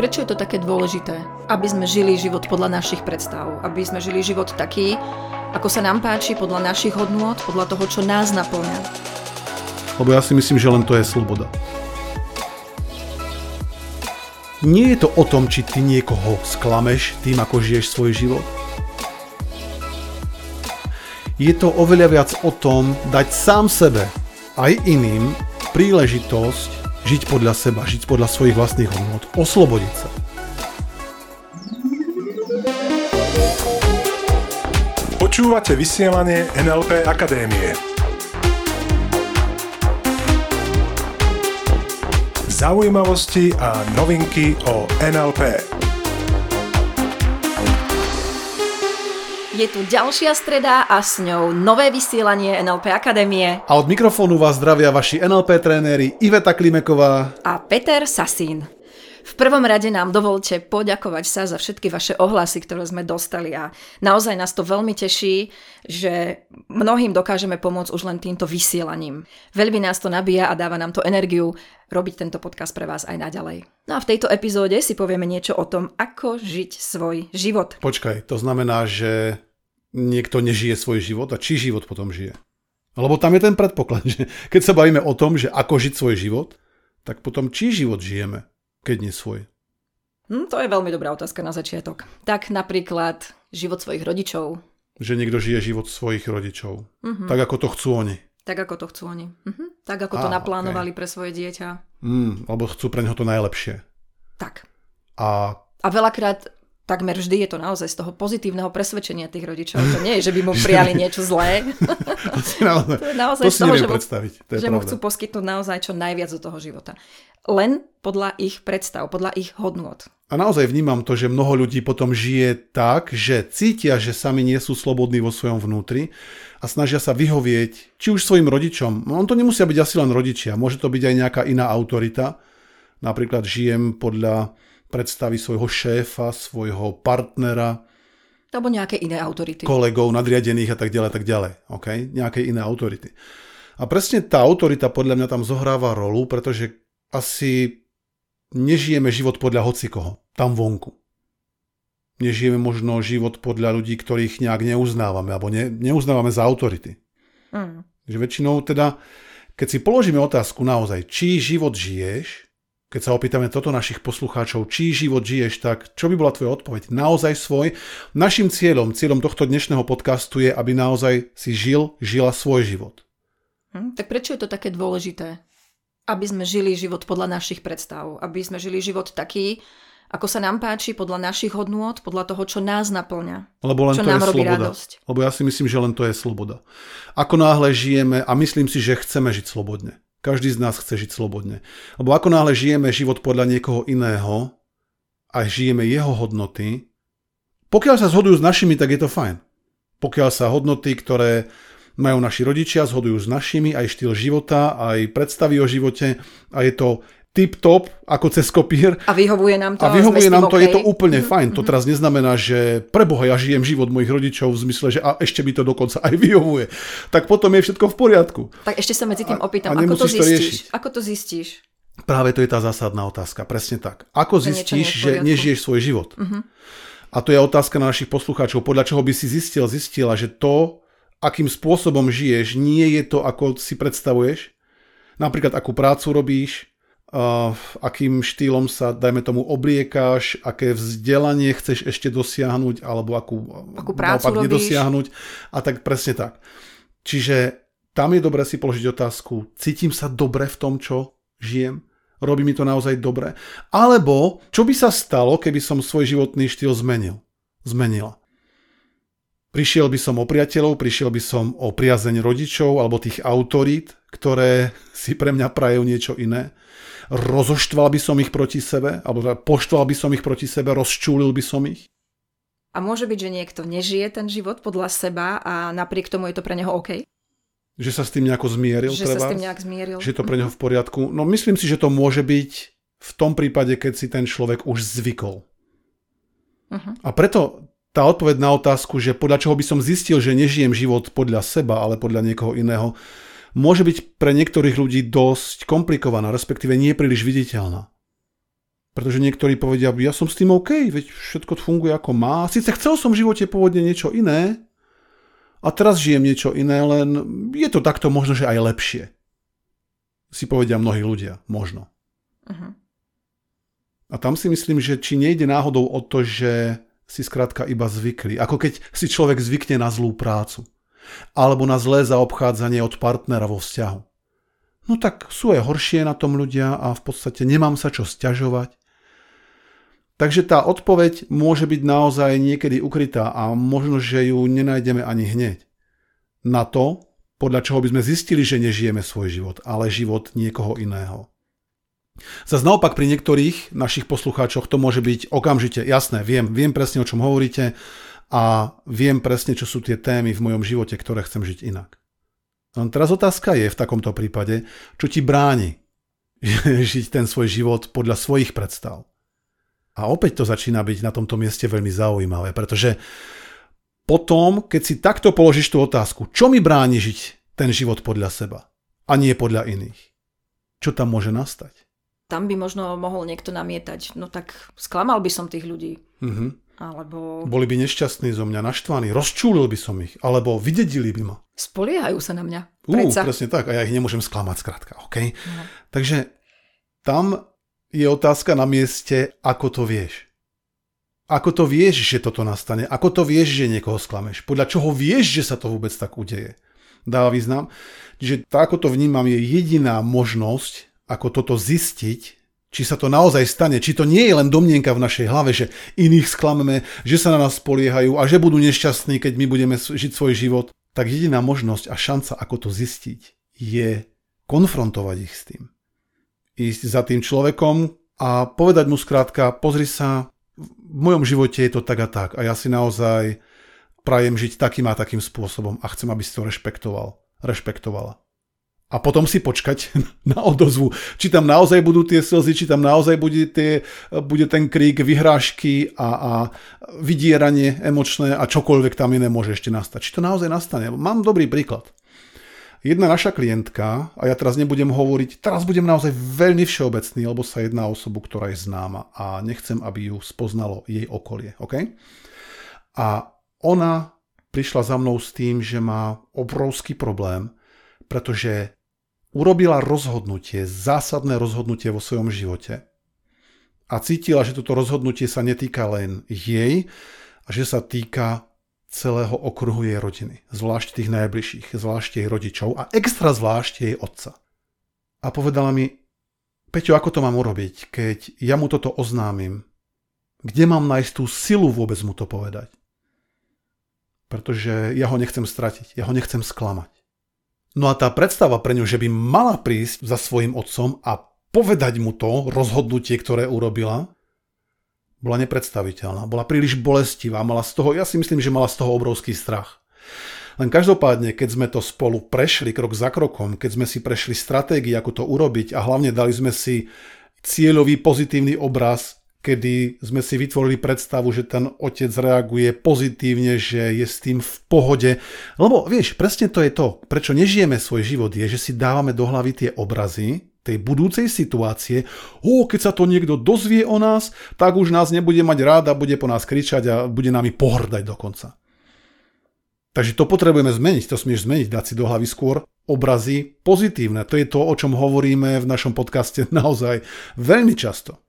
Prečo je to také dôležité? Aby sme žili život podľa našich predstav. Aby sme žili život taký, ako sa nám páči, podľa našich hodnôt, podľa toho, čo nás naplňa. Lebo ja si myslím, že len to je sloboda. Nie je to o tom, či ty niekoho sklameš tým, ako žiješ svoj život. Je to oveľa viac o tom, dať sám sebe aj iným príležitosť žiť podľa seba, žiť podľa svojich vlastných hodnôt, oslobodiť sa. Počúvate vysielanie NLP Akadémie. Zaujímavosti a novinky o NLP. Je tu ďalšia streda a s ňou nové vysielanie NLP Akadémie. A od mikrofónu vás zdravia vaši NLP tréneri Iveta Klimeková a Peter Sasín. V prvom rade nám dovolte poďakovať sa za všetky vaše ohlasy, ktoré sme dostali a naozaj nás to veľmi teší, že mnohým dokážeme pomôcť už len týmto vysielaním. Veľmi nás to nabíja a dáva nám to energiu robiť tento podcast pre vás aj naďalej. No a v tejto epizóde si povieme niečo o tom, ako žiť svoj život. Počkaj, to znamená, že niekto nežije svoj život a čí život potom žije. Lebo tam je ten predpoklad, že keď sa bavíme o tom, že ako žiť svoj život, tak potom čí život žijeme, keď nie svoj? To je veľmi dobrá otázka na začiatok. Tak napríklad život svojich rodičov. Že niekto žije život svojich rodičov. Mm-hmm. Tak ako to chcú oni. Mm-hmm. Tak ako to naplánovali pre svoje dieťa. Alebo chcú pre neho to najlepšie. Tak. A veľakrát... Takmer vždy je to naozaj z toho pozitívneho presvedčenia tých rodičov. To nie je, že by mu prijali niečo zlé. To si neviem predstaviť. Že mu chcú poskytnúť naozaj čo najviac do toho života. Len podľa ich predstav, podľa ich hodnôt. A naozaj vnímam to, že mnoho ľudí potom žije tak, že cítia, že sami nie sú slobodní vo svojom vnútri a snažia sa vyhovieť, či už svojim rodičom. On to nemusia byť asi len rodičia. Môže to byť aj nejaká iná autorita. Napríklad žijem podľa predstaví svojho šéfa, svojho partnera. Alebo nejaké iné autority. Kolegov, nadriadených a tak ďalej. Okay? Nejaké iné autority. A presne tá autorita podľa mňa tam zohráva rolu, pretože asi nežijeme život podľa hocikoho. Tam vonku. Nežijeme možno život podľa ľudí, ktorých nejak neuznávame, alebo neuznávame za autority. Že väčšinou teda, keď si položíme otázku naozaj, čí život žiješ, keď sa opýtame toto našich poslucháčov, čí život žiješ, tak čo by bola tvoja odpoveď? Naozaj svoj? Našim cieľom tohto dnešného podcastu je, aby naozaj si žila svoj život. Tak prečo je to také dôležité? Aby sme žili život podľa našich predstav. Aby sme žili život taký, ako sa nám páči, podľa našich hodnôt, podľa toho, čo nás naplňa. Lebo len čo to nám robí radosť. Lebo ja si myslím, že len to je sloboda. Ako náhle žijeme a myslím si, že chceme žiť slobodne. Každý z nás chce žiť slobodne. Lebo ako náhle žijeme život podľa niekoho iného a žijeme jeho hodnoty, pokiaľ sa zhodujú s našimi, tak je to fajn. Pokiaľ sa hodnoty, ktoré majú naši rodičia, zhodujú s našimi, aj štýl života, aj predstavy o živote a je to tip-top, ako cez kopír. A vyhovuje nám to. Je to úplne fajn. To teraz neznamená, že preboha, ja žijem život mojich rodičov v zmysle, že a ešte mi to dokonca aj vyhovuje. Tak potom je všetko v poriadku. Tak ešte sa medzi tým opýtam, ako to zistíš? Práve to je tá zásadná otázka, presne tak. Ako zistíš, že nežiješ svoj život? A to je otázka na našich poslucháčov, podľa čoho by si zistila, že to, akým spôsobom žiješ, nie je to, ako si predstavuješ. Napríklad, akú prácu robíš, akým štýlom sa, dajme tomu, obliekáš, aké vzdelanie chceš ešte dosiahnuť, alebo akú prácu robíš, nedosiahnuť a tak presne tak. Čiže tam je dobré si položiť otázku, cítim sa dobre v tom, čo žijem? Robí mi to naozaj dobre? Alebo čo by sa stalo, keby som svoj životný štýl zmenila? Prišiel by som o priateľov, prišiel by som o priazeň rodičov alebo tých autorít, ktoré si pre mňa prajú niečo iné. Rozoštval by som ich proti sebe, alebo poštval by som ich proti sebe, rozčúlil by som ich. A môže byť, že niekto nežije ten život podľa seba a napriek tomu je to pre neho OK? Že sa s tým nejako zmieril? Že to pre neho v poriadku? No myslím si, že to môže byť v tom prípade, keď si ten človek už zvykol. A preto tá odpoveď na otázku, že podľa čoho by som zistil, že nežijem život podľa seba, ale podľa niekoho iného, môže byť pre niektorých ľudí dosť komplikovaná, respektíve nie príliš viditeľná. Pretože niektorí povedia, ja som s tým OK, veď všetko funguje ako má. Sice chcel som v živote pôvodne niečo iné a teraz žijem niečo iné, len je to takto možno, že aj lepšie. Si povedia mnohí ľudia, možno. Uh-huh. A tam si myslím, že či nejde náhodou o to, že si skrátka iba zvykli. Ako keď si človek zvykne na zlú prácu. Alebo na zlé zaobchádzanie od partnera vo vzťahu. No tak sú aj horšie na tom ľudia a v podstate nemám sa čo sťažovať. Takže tá odpoveď môže byť naozaj niekedy ukrytá a možno, že ju nenájdeme ani hneď. Na to, podľa čoho by sme zistili, že nežijeme svoj život, ale život niekoho iného. Zas naopak pri niektorých našich poslucháčoch to môže byť okamžite jasné, viem presne, o čom hovoríte a viem presne, čo sú tie témy v mojom živote, ktoré chcem žiť inak. No teraz otázka je v takomto prípade, čo ti bráni žiť ten svoj život podľa svojich predstav. A opäť to začína byť na tomto mieste veľmi zaujímavé, pretože potom, keď si takto položíš tú otázku, čo mi bráni žiť ten život podľa seba a nie podľa iných, čo tam môže nastať? Tam by možno mohol niekto namietať. No tak sklamal by som tých ľudí. Uh-huh. Alebo... Boli by nešťastní zo mňa, naštvaní, rozčúlil by som ich. Alebo vydedili by ma. Spoliehajú sa na mňa. Presne tak. A ja ich nemôžem sklamať skrátka. Okay? Uh-huh. Takže tam je otázka na mieste, ako to vieš. Ako to vieš, že toto nastane? Ako to vieš, že niekoho sklameš? Podľa čoho vieš, že sa to vôbec tak udeje? Dáva význam. Čiže tak, ako to vnímam, je jediná možnosť, ako toto zistiť, či sa to naozaj stane, či to nie je len domnienka v našej hlave, že iných sklameme, že sa na nás spoliehajú a že budú nešťastní, keď my budeme žiť svoj život, tak jediná možnosť a šanca, ako to zistiť, je konfrontovať ich s tým. Ísť za tým človekom a povedať mu skrátka, pozri sa, v mojom živote je to tak a tak a ja si naozaj prajem žiť takým a takým spôsobom a chcem, aby si to rešpektovala. A potom si počkať na odozvu. Či tam naozaj budú tie slzy, či tam naozaj bude ten krík, vyhrážky a vydieranie emočné a čokoľvek tam iné môže ešte nastať. Či to naozaj nastane. Mám dobrý príklad. Jedna naša klientka, a ja teraz budem naozaj veľmi všeobecný, lebo sa jedná o osobu, ktorá je známa a nechcem, aby ju spoznalo jej okolie. Okay? A ona prišla za mnou s tým, že má obrovský problém, pretože urobila zásadné rozhodnutie vo svojom živote a cítila, že toto rozhodnutie sa netýka len jej a že sa týka celého okruhu jej rodiny, zvlášť tých najbližších, zvlášť jej rodičov a extra zvlášť jej otca. A povedala mi, Peťo, ako to mám urobiť, keď ja mu toto oznámim? Kde mám nájsť tú silu vôbec mu to povedať? Pretože ja ho nechcem stratiť, ja ho nechcem sklamať. No a tá predstava pre ňu, že by mala prísť za svojim otcom a povedať mu to rozhodnutie, ktoré urobila, bola nepredstaviteľná, bola príliš bolestivá, mala z toho obrovský strach. Len každopádne, keď sme to spolu prešli krok za krokom, keď sme si prešli stratégie, ako to urobiť a hlavne dali sme si cieľový pozitívny obraz, kedy sme si vytvorili predstavu, že ten otec reaguje pozitívne, že je s tým v pohode. Lebo vieš, presne to je to, prečo nežijeme svoj život, je, že si dávame do hlavy tie obrazy tej budúcej situácie. Keď sa to niekto dozvie o nás, tak už nás nebude mať rád a bude po nás kričať a bude nami pohrdať dokonca. Takže to potrebujeme zmeniť, to smieš zmeniť, dať si do hlavy skôr obrazy pozitívne. To je to, o čom hovoríme v našom podcaste naozaj veľmi často.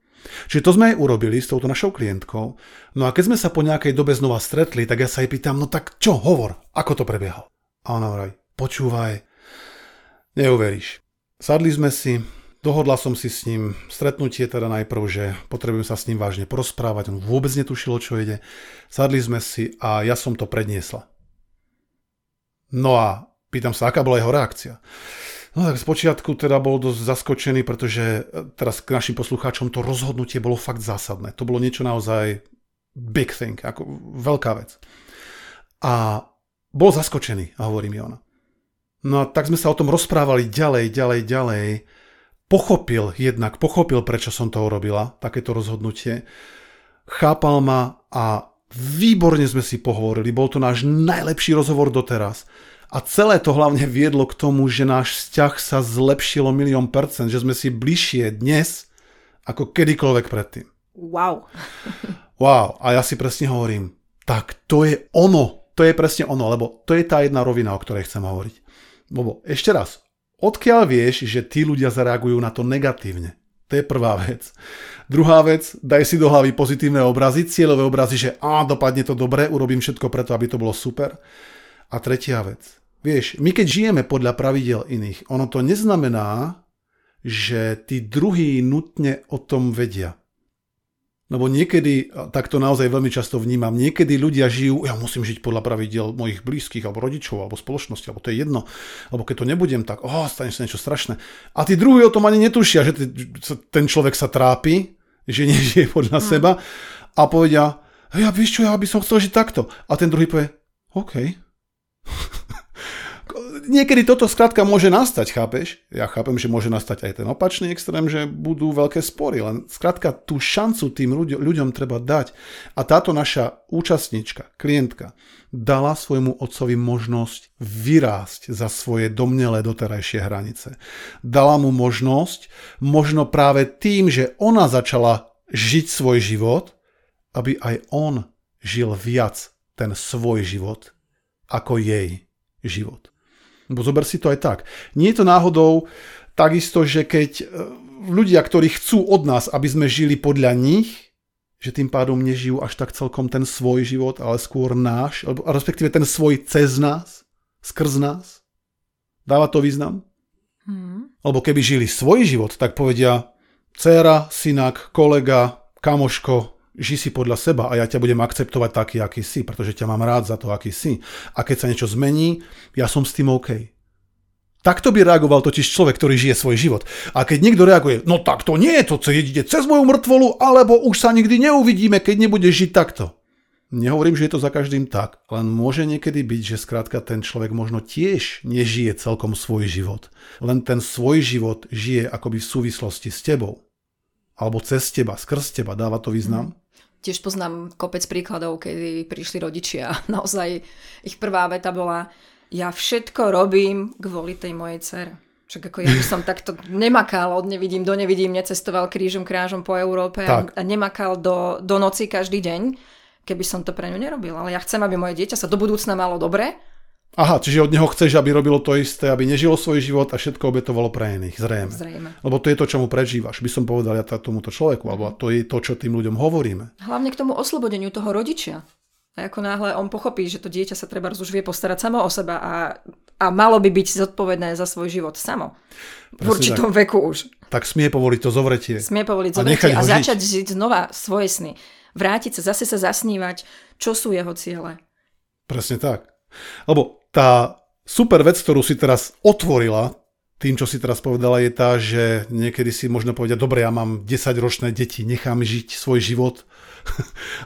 Čiže to sme aj urobili s touto našou klientkou. No a keď sme sa po nejakej dobe znova stretli, tak ja sa jej pýtam, no tak čo, hovor, ako to prebiehalo? A ona hovorí, počúvaj, neuveríš. Sadli sme si, dohodla som si s ním stretnutie, teda najprv, že potrebujem sa s ním vážne porozprávať, on vôbec netušil, čo ide. Sadli sme si a ja som to predniesla. No a pýtam sa, aká bola jeho reakcia? No tak spočiatku teda bol dosť zaskočený, pretože teraz k našim poslucháčom to rozhodnutie bolo fakt zásadné. To bolo niečo naozaj big thing, ako veľká vec. A bol zaskočený, hovorí mi ona. No a tak sme sa o tom rozprávali ďalej. Pochopil, prečo som to urobila, takéto rozhodnutie. Chápal ma a výborne sme si pohovorili. Bol to náš najlepší rozhovor doteraz. A celé to hlavne viedlo k tomu, že náš vzťah sa zlepšilo 1,000,000%, že sme si bližšie dnes, ako kedykoľvek predtým. Wow. Wow. A ja si presne hovorím, tak to je ono. To je presne ono, lebo to je tá jedna rovina, o ktorej chcem hovoriť. Lebo ešte raz, odkiaľ vieš, že tí ľudia zareagujú na to negatívne? To je prvá vec. Druhá vec, daj si do hlavy pozitívne obrazy, cieľové obrazy, že dopadne to dobre, urobím všetko preto, aby to bolo super. A tretia vec. Vieš, my keď žijeme podľa pravidiel iných, ono to neznamená, že tí druhí nutne o tom vedia. Lebo niekedy, tak to naozaj veľmi často vnímam, niekedy ľudia žijú, ja musím žiť podľa pravidiel mojich blízkych, alebo rodičov, alebo spoločnosti, alebo to je jedno. Alebo keď to nebudem, tak stane sa niečo strašné. A tí druhí o tom ani netušia, že ten človek sa trápi, že nežije podľa seba a povedia, ja vieš čo, ja by som chcel žiť takto. A ten druhý povie, OK. Niekedy toto skrátka môže nastať, chápeš? Ja chápem, že môže nastať aj ten opačný extrém, že budú veľké spory, len skrátka tú šancu tým ľuďom treba dať. A táto naša účastníčka, klientka, dala svojmu otcovi možnosť vyrásť za svoje domnelé doterajšie hranice. Dala mu možnosť, možno práve tým, že ona začala žiť svoj život, aby aj on žil viac ten svoj život ako jej život. Bo zober si to aj tak. Nie je to náhodou takisto, že keď ľudia, ktorí chcú od nás, aby sme žili podľa nich, že tým pádom nežijú až tak celkom ten svoj život, ale skôr náš, alebo respektíve ten svoj cez nás, skrz nás. Dáva to význam? Alebo keby žili svoj život, tak povedia dcéra, synak, kolega, kamoško, žij si podľa seba a ja ťa budem akceptovať taký, aký si, pretože ťa mám rád za to, aký si. A keď sa niečo zmení, ja som s tým OK. Takto by reagoval totiž človek, ktorý žije svoj život. A keď niekto reaguje, no tak to nie je to, co jedine cez moju mŕtvolu, alebo už sa nikdy neuvidíme, keď nebudeš žiť takto. Nehovorím, že je to za každým tak, len môže niekedy byť, že skrátka ten človek možno tiež nežije celkom svoj život. Len ten svoj život žije akoby v súvislosti s tebou. Alebo cez teba, skrz teba, dáva to význam? Tiež poznám kopec príkladov, kedy prišli rodičia. Naozaj ich prvá veta bola, ja všetko robím kvôli tej mojej dcere. Však ako ja by som takto nemakal od nevidím do nevidím, necestoval krížom krážom po Európe a nemakal do noci každý deň, keby som to pre ňu nerobil. Ale ja chcem, aby moje dieťa sa do budúcna malo dobre. Aha, čiže od neho chceš, aby robilo to isté, aby nežilo svoj život a všetko obetovalo pre iných, zrejme. Lebo to je to, čo mu prežívaš, by som povedal ja tomuto človeku, alebo to je to, čo tým ľuďom hovoríme. Hlavne k tomu oslobodeniu toho rodičia. A ako náhle on pochopí, že to dieťa sa trebárs už vie postarať samo o seba a malo by byť zodpovedné za svoj život samo. Presne v určitom veku už. Tak smie povoliť to zovretie. A začať žiť znova svoje sny. Vrátiť sa, zase sa zasnívať, čo sú jeho ciele. Presne tak. Lebo tá super vec, ktorú si teraz otvorila, tým, čo si teraz povedala, je tá, že niekedy si možno povedať, dobre, ja mám 10-ročné deti, nechám žiť svoj život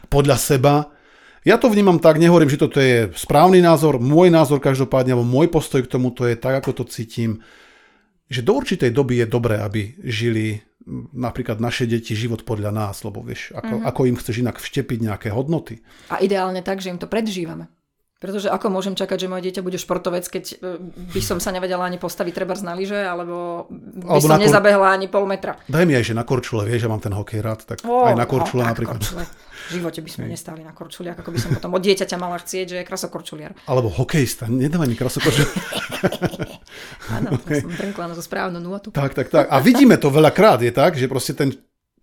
podľa seba. Ja to vnímam tak, nehovorím, že toto je správny názor, môj názor každopádne, alebo môj postoj k tomuto je tak, ako to cítim, že do určitej doby je dobré, aby žili napríklad naše deti život podľa nás, lebo vieš, ako im chceš inak vštepiť nejaké hodnoty. A ideálne tak, že im to predžívame. Pretože ako môžem čakať, že moje dieťa bude športovec, keď by som sa nevedela ani postaviť trebárs na lyže, alebo by som nezabehla ani pol metra. Daj mi aj, že na korčule, vieš, že mám ten hokej rád, tak aj na korčule napríklad. Korčule. V živote by sme nestali na korčuliach, ako by som potom od dieťaťa mala chcieť, že je krasokorčuliar. Alebo hokejista, nedáva ani krasokorčuliar. Áno, som brnkla na to správnu nulatu. Tak. A vidíme to veľakrát, je tak, že proste ten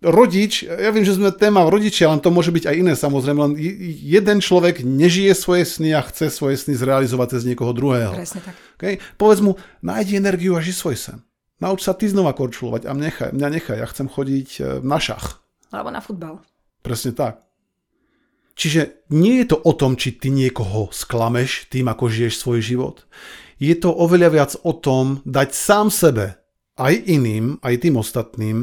rodič, ja viem, že sme téma rodičia, len to môže byť aj iné samozrejme, len jeden človek nežije svoje sny a chce svoje sny zrealizovať cez niekoho druhého. Presne tak. Okay? Povedz mu, nájdi energiu a žij svoj sen. Nauč sa ty znova korčulovať a mňa nechaj, ja chcem chodiť na šach. Alebo na futbal. Presne tak. Čiže nie je to o tom, či ty niekoho sklameš tým, ako žiješ svoj život. Je to oveľa viac o tom dať sám sebe, aj iným, aj tým ostatným,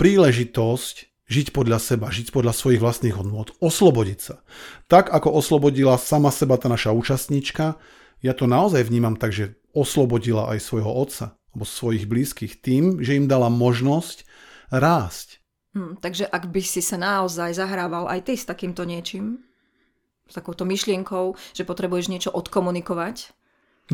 príležitosť žiť podľa seba, žiť podľa svojich vlastných hodnôt, oslobodiť sa. Tak, ako oslobodila sama seba tá naša účastníčka, ja to naozaj vnímam tak, že oslobodila aj svojho otca, alebo svojich blízkych tým, že im dala možnosť rásť. Takže ak by si sa naozaj zahrával aj ty s takýmto niečím, s takouto myšlienkou, že potrebuješ niečo odkomunikovať,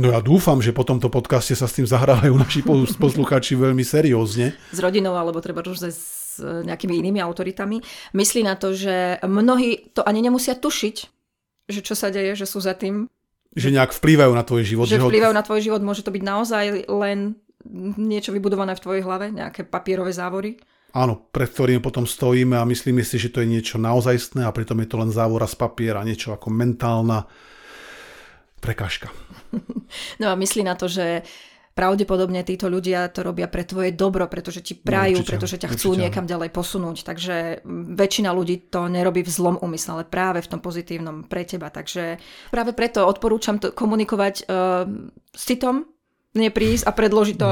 no ja dúfam, že po tomto podcaste sa s tým zahrávajú naši poslucháči veľmi seriózne. S rodinou, alebo treba už aj s s nejakými inými autoritami, myslí na to, že mnohí to ani nemusia tušiť, že čo sa deje, že sú za tým. Že nejak vplývajú na tvoj život. Že vplývajú na tvoj život, môže to byť naozaj len niečo vybudované v tvojej hlave, nejaké papierové závory. Áno, pred ktorým potom stojíme a myslíme si, že to je niečo naozajstné a pritom je to len závora z papiera, niečo ako mentálna prekážka. No a myslí na to, že pravdepodobne títo ľudia to robia pre tvoje dobro, pretože ti prajú, pretože ťa chcú niekam ďalej posunúť. Takže väčšina ľudí to nerobí v zlom úmysle, ale práve v tom pozitívnom pre teba. Takže práve preto odporúčam to komunikovať s citom, neprísť a predložiť to,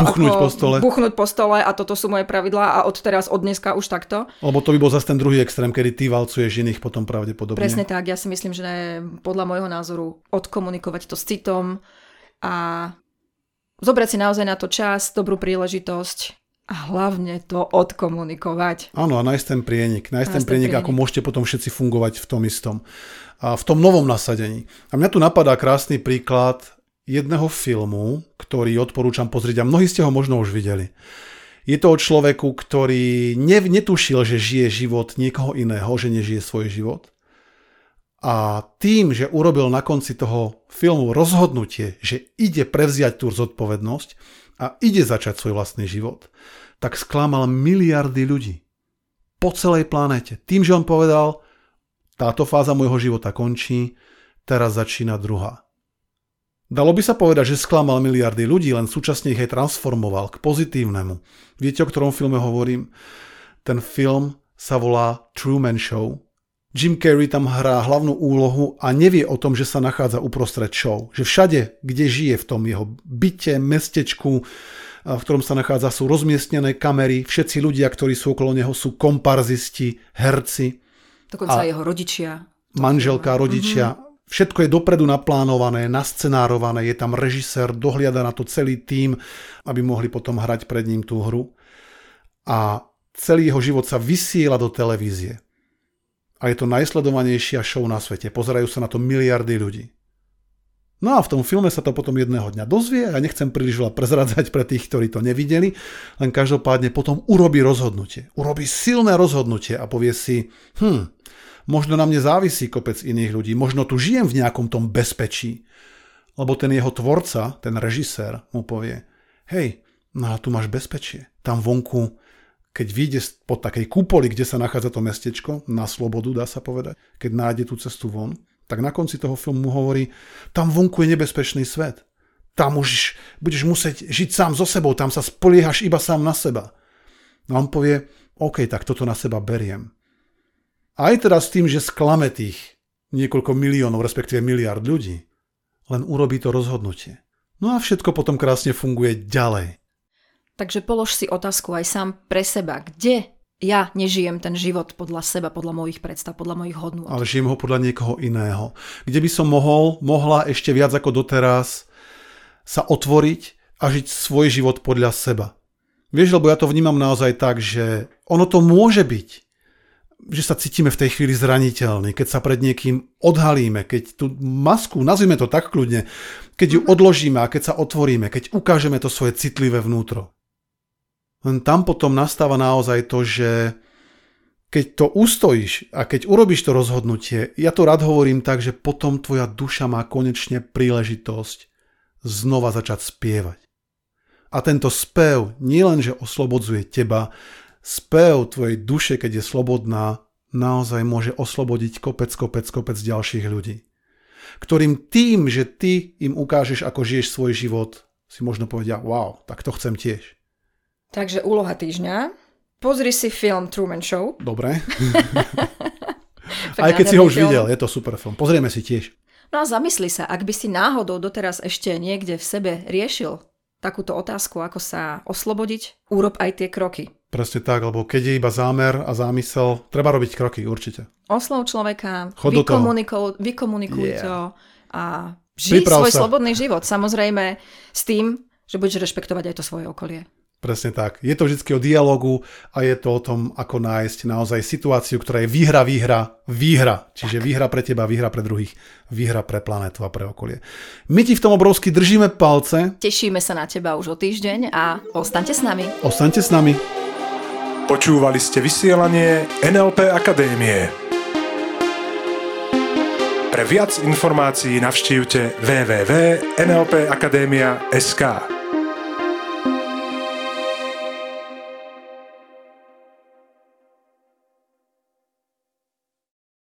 buchnúť po stole a toto sú moje pravidlá a od teraz, od dneska už takto. Lebo to by bol zase ten druhý extrém, kedy ty valcuješ iných potom pravdepodobne. Presne tak, ja si myslím, že podľa môjho názoru odkomunikovať to s citom a zobrať si naozaj na to čas, dobrú príležitosť a hlavne to odkomunikovať. Áno, a nájsť ten prienik. Ako môžete potom všetci fungovať v tom istom. A v tom novom nasadení. A mňa tu napadá krásny príklad jedného filmu, ktorý odporúčam pozrieť a mnohí ste ho možno už videli. Je to o človeku, ktorý netušil, že žije život niekoho iného, že nežije svoj život. A tým, že urobil na konci toho filmu rozhodnutie, že ide prevziať tú zodpovednosť a ide začať svoj vlastný život, tak sklamal miliardy ľudí po celej planéte. Tým, že on povedal, táto fáza môjho života končí, teraz začína druhá. Dalo by sa povedať, že sklamal miliardy ľudí, len súčasne ich aj transformoval k pozitívnemu. Viete, o ktorom filme hovorím? Ten film sa volá Truman Show. Jim Carrey tam hrá hlavnú úlohu a nevie o tom, že sa nachádza uprostred show. Že všade, kde žije v tom jeho byte, mestečku, v ktorom sa nachádza, sú rozmiestnené kamery. Všetci ľudia, ktorí sú okolo neho, sú komparzisti, herci. Dokonca a jeho rodičia. Manželka, rodičia. Mm-hmm. Všetko je dopredu naplánované, nascenárované, je tam režisér, dohliada na to celý tím, aby mohli potom hrať pred ním tú hru. A celý jeho život sa vysiela do televízie. A je to najsledovanejšia show na svete. Pozerajú sa na to miliardy ľudí. No a v tom filme sa to potom jedného dňa dozvie. Ja nechcem príliš veľa prezradzať pre tých, ktorí to nevideli, len každopádne potom urobí rozhodnutie. Urobí silné rozhodnutie a povie si, možno na mne závisí kopec iných ľudí, možno tu žijem v nejakom tom bezpečí. Lebo ten jeho tvorca, ten režisér mu povie, hej, no a tu máš bezpečie. Tam vonku, keď vyjde pod takej kúpoli, kde sa nachádza to mestečko, na slobodu dá sa povedať, keď nájde tú cestu von, tak na konci toho filmu hovorí, tam vonku je nebezpečný svet. Tam už budeš musieť žiť sám so sebou, tam sa spoliehaš iba sám na seba. No a on povie, OK, tak toto na seba beriem. Aj teraz tým, že sklame tých niekoľko miliónov, respektíve miliárd ľudí, len urobí to rozhodnutie. No a všetko potom krásne funguje ďalej. Takže polož si otázku aj sám pre seba. Kde ja nežijem ten život podľa seba, podľa mojich predstav, podľa mojich hodnôt? Ale žijem ho podľa niekoho iného. Kde by som mohla ešte viac ako doteraz sa otvoriť a žiť svoj život podľa seba. Vieš, lebo ja to vnímam naozaj tak, že ono to môže byť, že sa cítime v tej chvíli zraniteľní, keď sa pred niekým odhalíme, keď tú masku, nazvime to tak kľudne, keď ju odložíme a keď sa otvoríme, keď ukážeme to svoje citlivé vnútro. Len tam potom nastáva naozaj to, že keď to ustojíš a keď urobíš to rozhodnutie, ja to rád hovorím tak, že potom tvoja duša má konečne príležitosť znova začať spievať. A tento spev nielenže oslobodzuje teba, spev tvojej duše, keď je slobodná, naozaj môže oslobodiť kopec ďalších ľudí. Ktorým tým, že ty im ukážeš, ako žiješ svoj život, si možno povedia, wow, tak to chcem tiež. Takže úloha týždňa. Pozri si film Truman Show. Dobre. Aj keď si ho už videl, je to super film. Pozrieme si tiež. No a zamysli sa, ak by si náhodou doteraz ešte niekde v sebe riešil takúto otázku, ako sa oslobodiť, urob aj tie kroky. Presne tak, lebo keď je iba zámer a zámysel, treba robiť kroky, určite. Oslov človeka, vykomunikuj to a žij svoj slobodný život. Samozrejme s tým, že budeš rešpektovať aj to svoje okolie. Presne tak. Je to vždy o dialogu a je to o tom, ako nájsť naozaj situáciu, ktorá je výhra. Čiže výhra pre teba, výhra pre druhých, výhra pre planetu a pre okolie. My ti v tom obrovsky držíme palce. Tešíme sa na teba už o týždeň a ostaňte s nami. Počúvali ste vysielanie NLP Akadémie. Pre viac informácií navštívte www.nlpakademia.sk.